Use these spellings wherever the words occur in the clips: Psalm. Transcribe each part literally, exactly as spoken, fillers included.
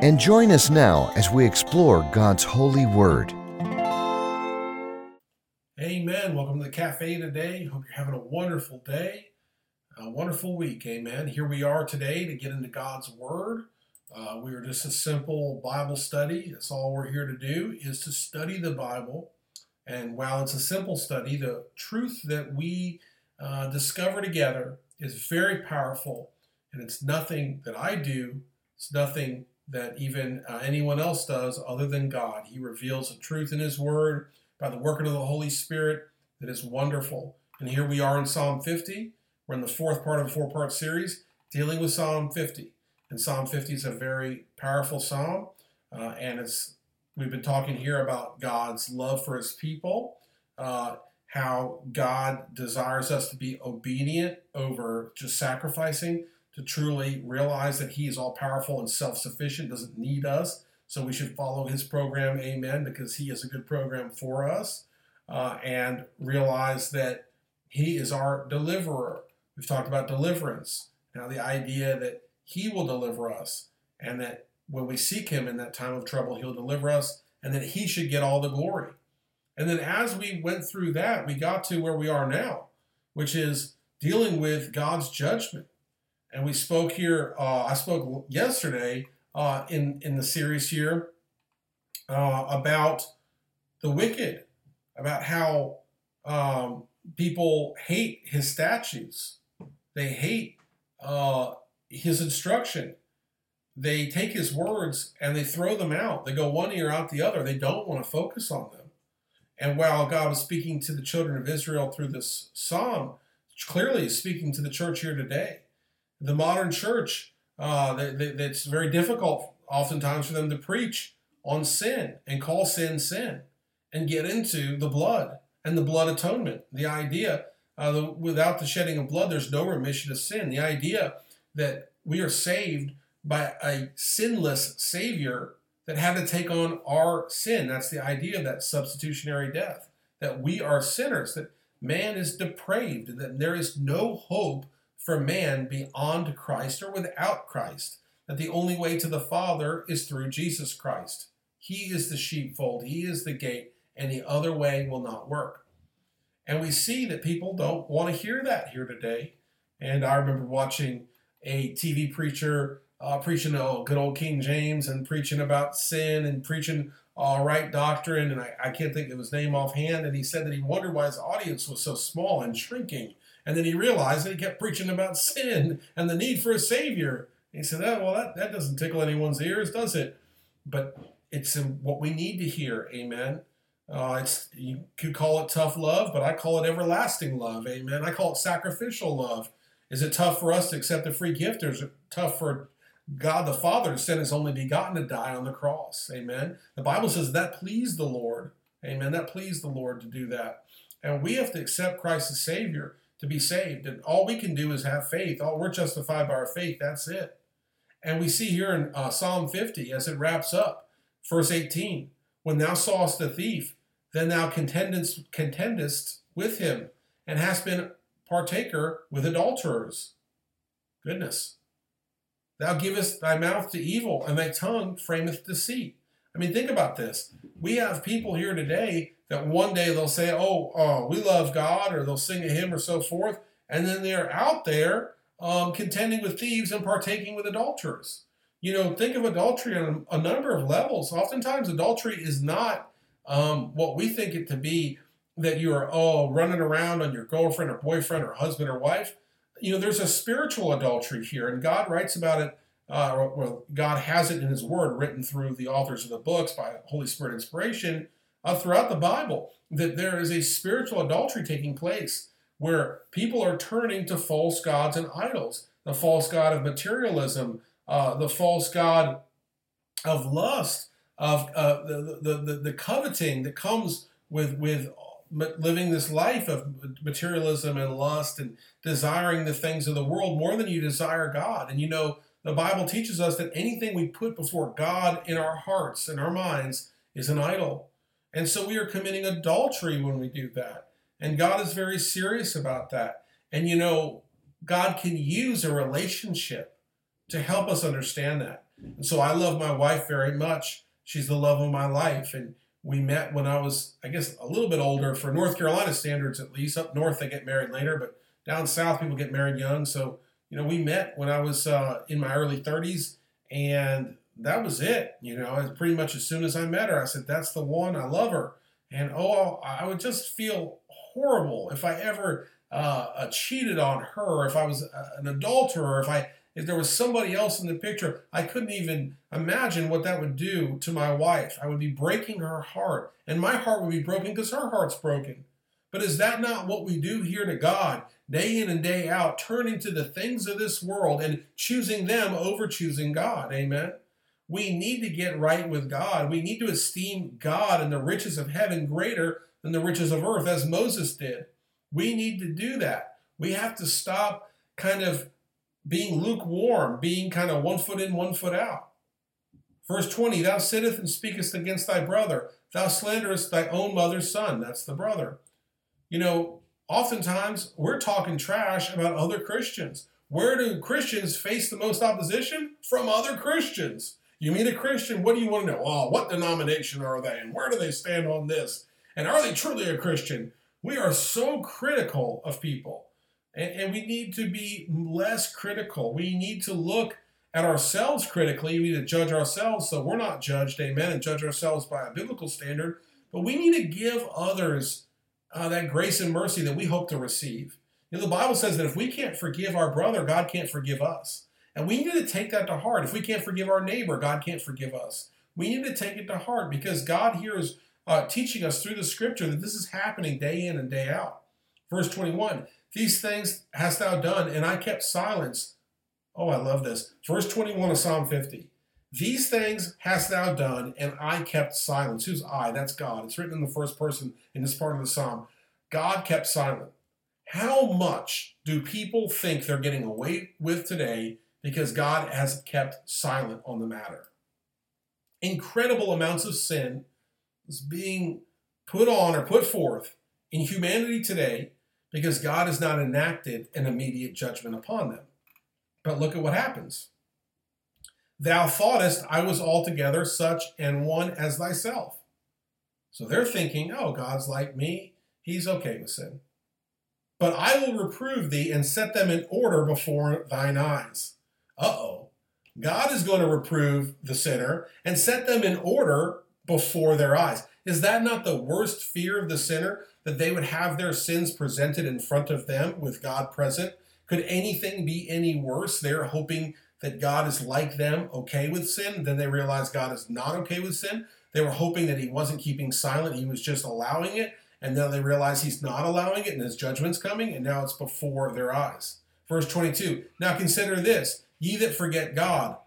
and join us now as we explore God's holy word. Amen. Welcome to the cafe today. Hope you're having a wonderful day, a wonderful week. Amen. Here we are today to get into God's word. Uh, we are just a simple Bible study. That's all we're here to do, is to study the Bible. And while it's a simple study, the truth that we uh, discover together is very powerful. And it's nothing that I do, it's nothing that even uh, anyone else does other than God. He reveals the truth in His Word by the working of the Holy Spirit that is wonderful. And here we are in Psalm fifty. We're in the fourth part of a four-part series dealing with Psalm fifty. And Psalm fifty is a very powerful psalm. Uh, and it's we've been talking here about God's love for His people, uh, how God desires us to be obedient over just sacrificing, to truly realize that He is all-powerful and self-sufficient, doesn't need us, so we should follow His program, amen, because He is a good program for us, uh, and realize that He is our deliverer. We've talked about deliverance. Now, the idea that He will deliver us, and that when we seek Him in that time of trouble, He'll deliver us, and that He should get all the glory. And then as we went through that, we got to where we are now, which is dealing with God's judgment. And we spoke here, uh, I spoke yesterday uh, in, in the series here uh, about the wicked, about how um, people hate His statutes. They hate uh, His instruction. They take His words and they throw them out. They go one ear out the other. They don't want to focus on them. And while God was speaking to the children of Israel through this psalm, clearly He's speaking to the church here today. The modern church, uh, that, that, that's very difficult oftentimes for them to preach on sin and call sin, sin, and get into the blood and the blood atonement. The idea uh, that without the shedding of blood, there's no remission of sin. The idea that we are saved by a sinless Savior that had to take on our sin. That's the idea of that substitutionary death, that we are sinners, that man is depraved, and that there is no hope for man beyond Christ or without Christ, that the only way to the Father is through Jesus Christ. He is the sheepfold, He is the gate, and the other way will not work. And we see that people don't want to hear that here today. And I remember watching a T V preacher uh, preaching oh, good old King James and preaching about sin and preaching all uh, right doctrine, and I, I can't think of his name offhand, and he said that he wondered why his audience was so small and shrinking. And then he realized that he kept preaching about sin and the need for a Savior. And he said, oh, well, that, that doesn't tickle anyone's ears, does it? But it's what we need to hear, amen. Uh, it's you could call it tough love, but I call it everlasting love, amen. I call it sacrificial love. Is it tough for us to accept a free gift, or is it tough for God the Father to send His only begotten to die on the cross, amen? The Bible says that pleased the Lord, amen. That pleased the Lord to do that. And we have to accept Christ as Savior to be saved. And all we can do is have faith. All we're justified by our faith. That's it. And we see here in uh, Psalm fifty, as it wraps up, verse eighteen, when thou sawest the thief, then thou contendest, contendest with him, and hast been partaker with adulterers. Goodness. Thou givest thy mouth to evil, and thy tongue frameth deceit. I mean, think about this. We have people here today that one day they'll say, oh, oh, we love God, or they'll sing a hymn or so forth, and then they're out there um, contending with thieves and partaking with adulterers. You know, think of adultery on a number of levels. Oftentimes, adultery is not um, what we think it to be, that you are, oh, running around on your girlfriend or boyfriend or husband or wife. You know, there's a spiritual adultery here, and God writes about it, uh, or, or God has it in His Word, written through the authors of the books by Holy Spirit inspiration, Uh, throughout the Bible, that there is a spiritual adultery taking place where people are turning to false gods and idols, the false god of materialism, uh, the false god of lust, of uh, the, the, the, the coveting that comes with, with living this life of materialism and lust and desiring the things of the world more than you desire God. And you know, the Bible teaches us that anything we put before God in our hearts and our minds is an idol. And so we are committing adultery when we do that. And God is very serious about that. And you know, God can use a relationship to help us understand that. And so I love my wife very much. She's the love of my life. And we met when I was, I guess, a little bit older for North Carolina standards, at least. Up north, they get married later, but down south, people get married young. So, you know, we met when I was uh, in my early thirties, and that was it. You know, and pretty much as soon as I met her, I said, that's the one. I love her. And, oh, I would just feel horrible if I ever uh, cheated on her, if I was an adulterer, if I... If there was somebody else in the picture, I couldn't even imagine what that would do to my wife. I would be breaking her heart, and my heart would be broken because her heart's broken. But is that not what we do here to God, day in and day out, turning to the things of this world and choosing them over choosing God? Amen. We need to get right with God. We need to esteem God and the riches of heaven greater than the riches of earth, as Moses did. We need to do that. We have to stop kind of being lukewarm, being kind of one foot in, one foot out. Verse twenty, thou sittest and speakest against thy brother. Thou slanderest thy own mother's son. That's the brother. You know, oftentimes we're talking trash about other Christians. Where do Christians face the most opposition? From other Christians. You meet a Christian, what do you want to know? Oh, what denomination are they? And where do they stand on this? And are they truly a Christian? We are so critical of people. And we need to be less critical. We need to look at ourselves critically. We need to judge ourselves so we're not judged, amen, and judge ourselves by a biblical standard. But we need to give others uh, that grace and mercy that we hope to receive. You know, the Bible says that if we can't forgive our brother, God can't forgive us. And we need to take that to heart. If we can't forgive our neighbor, God can't forgive us. We need to take it to heart because God here is uh, teaching us through the scripture that this is happening day in and day out. Verse twenty-one, these things hast thou done, and I kept silence. Oh, I love this. Verse twenty-one of Psalm fifty. These things hast thou done, and I kept silence. Who's I? That's God. It's written in the first person in this part of the Psalm. God kept silent. How much do people think they're getting away with today because God has kept silent on the matter? Incredible amounts of sin is being put on or put forth in humanity today, because God has not enacted an immediate judgment upon them. But look at what happens. Thou thoughtest I was altogether such an one as thyself. So they're thinking, oh, God's like me. He's okay with sin. But I will reprove thee and set them in order before thine eyes. Uh-oh. God is going to reprove the sinner and set them in order before their eyes. Is that not the worst fear of the sinner? That they would have their sins presented in front of them with God present? Could anything be any worse? They're hoping that God is like them, okay with sin. Then they realize God is not okay with sin. They were hoping that he wasn't keeping silent. He was just allowing it. And now they realize he's not allowing it and his judgment's coming. And now it's before their eyes. Verse twenty-two, now consider this, ye that forget God,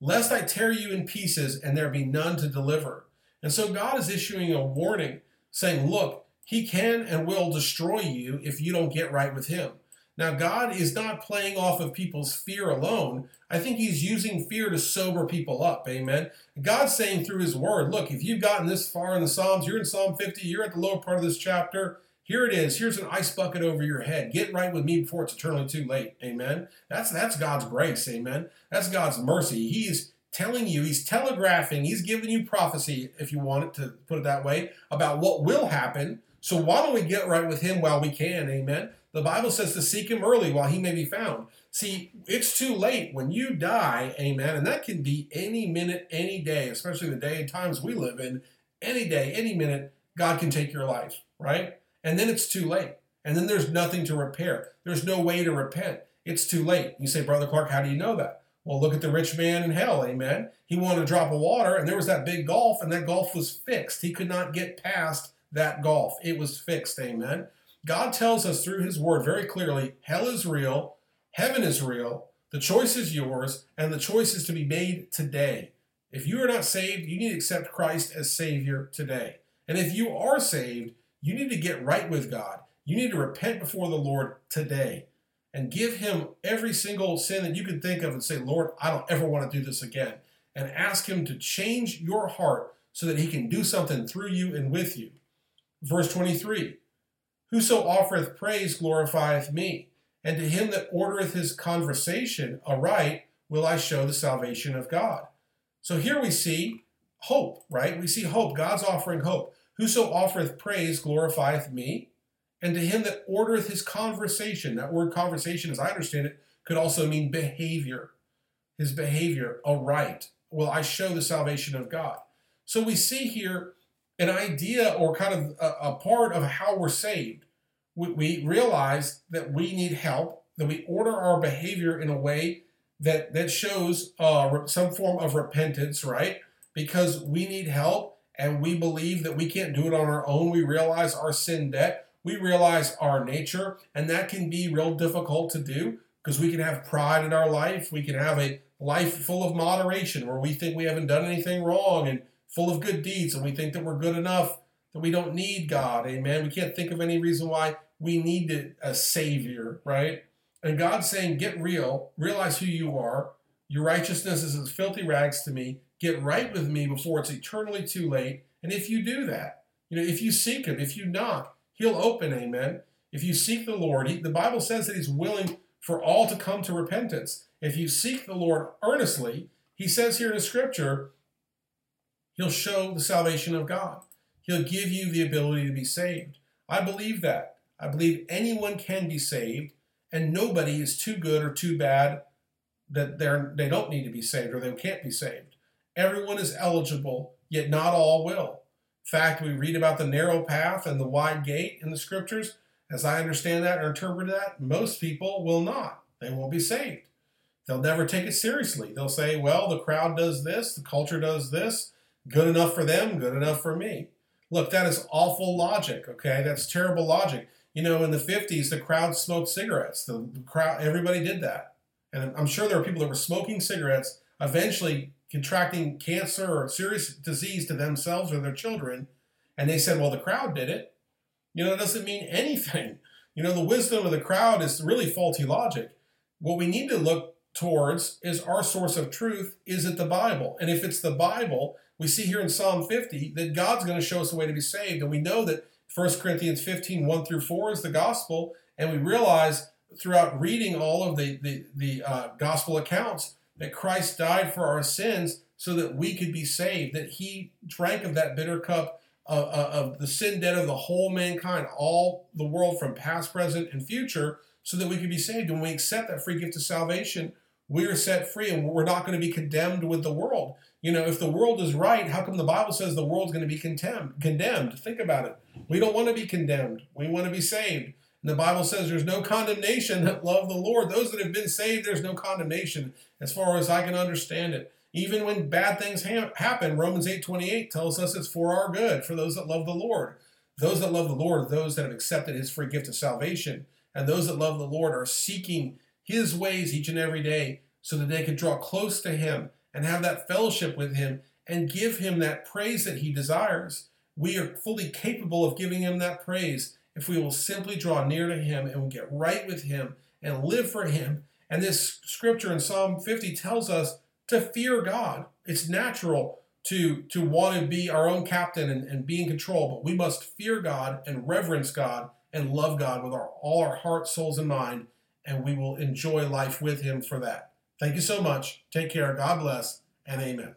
lest I tear you in pieces and there be none to deliver. And so God is issuing a warning saying, look, he can and will destroy you if you don't get right with him. Now, God is not playing off of people's fear alone. I think he's using fear to sober people up. Amen. God's saying through his word, look, if you've gotten this far in the Psalms, you're in Psalm fifty, you're at the lower part of this chapter. Here it is. Here's an ice bucket over your head. Get right with me before it's eternally too late. Amen. That's, that's God's grace. Amen. That's God's mercy. He's telling you, he's telegraphing, he's giving you prophecy, if you want it to put it that way, about what will happen. So why don't we get right with him while we can, amen? The Bible says to seek him early while he may be found. See, it's too late when you die, amen, and that can be any minute, any day, especially the day and times we live in. Any day, any minute, God can take your life, right? And then it's too late. And then there's nothing to repair. There's no way to repent. It's too late. You say, Brother Clark, how do you know that? Well, look at the rich man in hell, amen? He wanted a drop of water, and there was that big gulf, and that gulf was fixed. He could not get past that gulf. It was fixed. Amen. God tells us through his word very clearly, hell is real. Heaven is real. The choice is yours. And the choice is to be made today. If you are not saved, you need to accept Christ as Savior today. And if you are saved, you need to get right with God. You need to repent before the Lord today and give him every single sin that you can think of and say, Lord, I don't ever want to do this again. And ask him to change your heart so that he can do something through you and with you. Verse twenty-three, whoso offereth praise glorifieth me, and to him that ordereth his conversation aright will I show the salvation of God. So here we see hope, right? We see hope. God's offering hope. Whoso offereth praise glorifieth me, and to him that ordereth his conversation. That word conversation, as I understand it, could also mean behavior. His behavior aright will I show the salvation of God. So we see here an idea or kind of a, a part of how we're saved. We, we realize that we need help, that we order our behavior in a way that, that shows uh, some form of repentance, right? Because we need help and we believe that we can't do it on our own. We realize our sin debt. We realize our nature, and that can be real difficult to do because we can have pride in our life. We can have a life full of moderation where we think we haven't done anything wrong and full of good deeds, and we think that we're good enough, that we don't need God. Amen. We can't think of any reason why we need a Savior, right? And God's saying, get real, realize who you are. Your righteousness is as filthy rags to me. Get right with me before it's eternally too late. And if you do that, you know, if you seek him, if you knock, he'll open, amen. If you seek the Lord, he, the Bible says that he's willing for all to come to repentance. If you seek the Lord earnestly, he says here in the scripture, he'll show the salvation of God. He'll give you the ability to be saved. I believe that. I believe anyone can be saved, and nobody is too good or too bad that they're, they don't need to be saved or they can't be saved. Everyone is eligible, yet not all will. In fact, we read about the narrow path and the wide gate in the scriptures. As I understand that or interpret that, most people will not. They won't be saved. They'll never take it seriously. They'll say, well, the crowd does this, the culture does this. Good enough for them, good enough for me. Look, that is awful logic, okay? That's terrible logic. You know, in the fifties, the crowd smoked cigarettes. The crowd, everybody did that. And I'm sure there were people that were smoking cigarettes, eventually contracting cancer or serious disease to themselves or their children, and they said, well, the crowd did it. You know, it doesn't mean anything. You know, the wisdom of the crowd is really faulty logic. What we need to look towards is our source of truth. Is it the Bible? And if it's the Bible, we see here in Psalm fifty that God's going to show us the way to be saved. And we know that First Corinthians fifteen, one through four is the gospel. And we realize throughout reading all of the, the, the uh, gospel accounts that Christ died for our sins so that we could be saved, that he drank of that bitter cup of, of, of the sin debt of the whole mankind, all the world from past, present, and future, so that we could be saved. And when we accept that free gift of salvation, we are set free and we're not going to be condemned with the world. You know, if the world is right, how come the Bible says the world's going to be condemned? Condemned. Think about it. We don't want to be condemned. We want to be saved. And the Bible says there's no condemnation that love the Lord. Those that have been saved, there's no condemnation as far as I can understand it. Even when bad things ha- happen, Romans eight twenty-eight tells us it's for our good, for those that love the Lord. Those that love the Lord are those that have accepted his free gift of salvation. And those that love the Lord are seeking his ways each and every day so that they can draw close to him and have that fellowship with him and give him that praise that he desires. We are fully capable of giving him that praise if we will simply draw near to him and we get right with him and live for him. And this scripture in Psalm fifty tells us to fear God. It's natural to, to want to be our own captain and, and be in control, but we must fear God and reverence God and love God with our, all our heart, souls, and mind, and we will enjoy life with him for that. Thank you so much. Take care. God bless, and amen.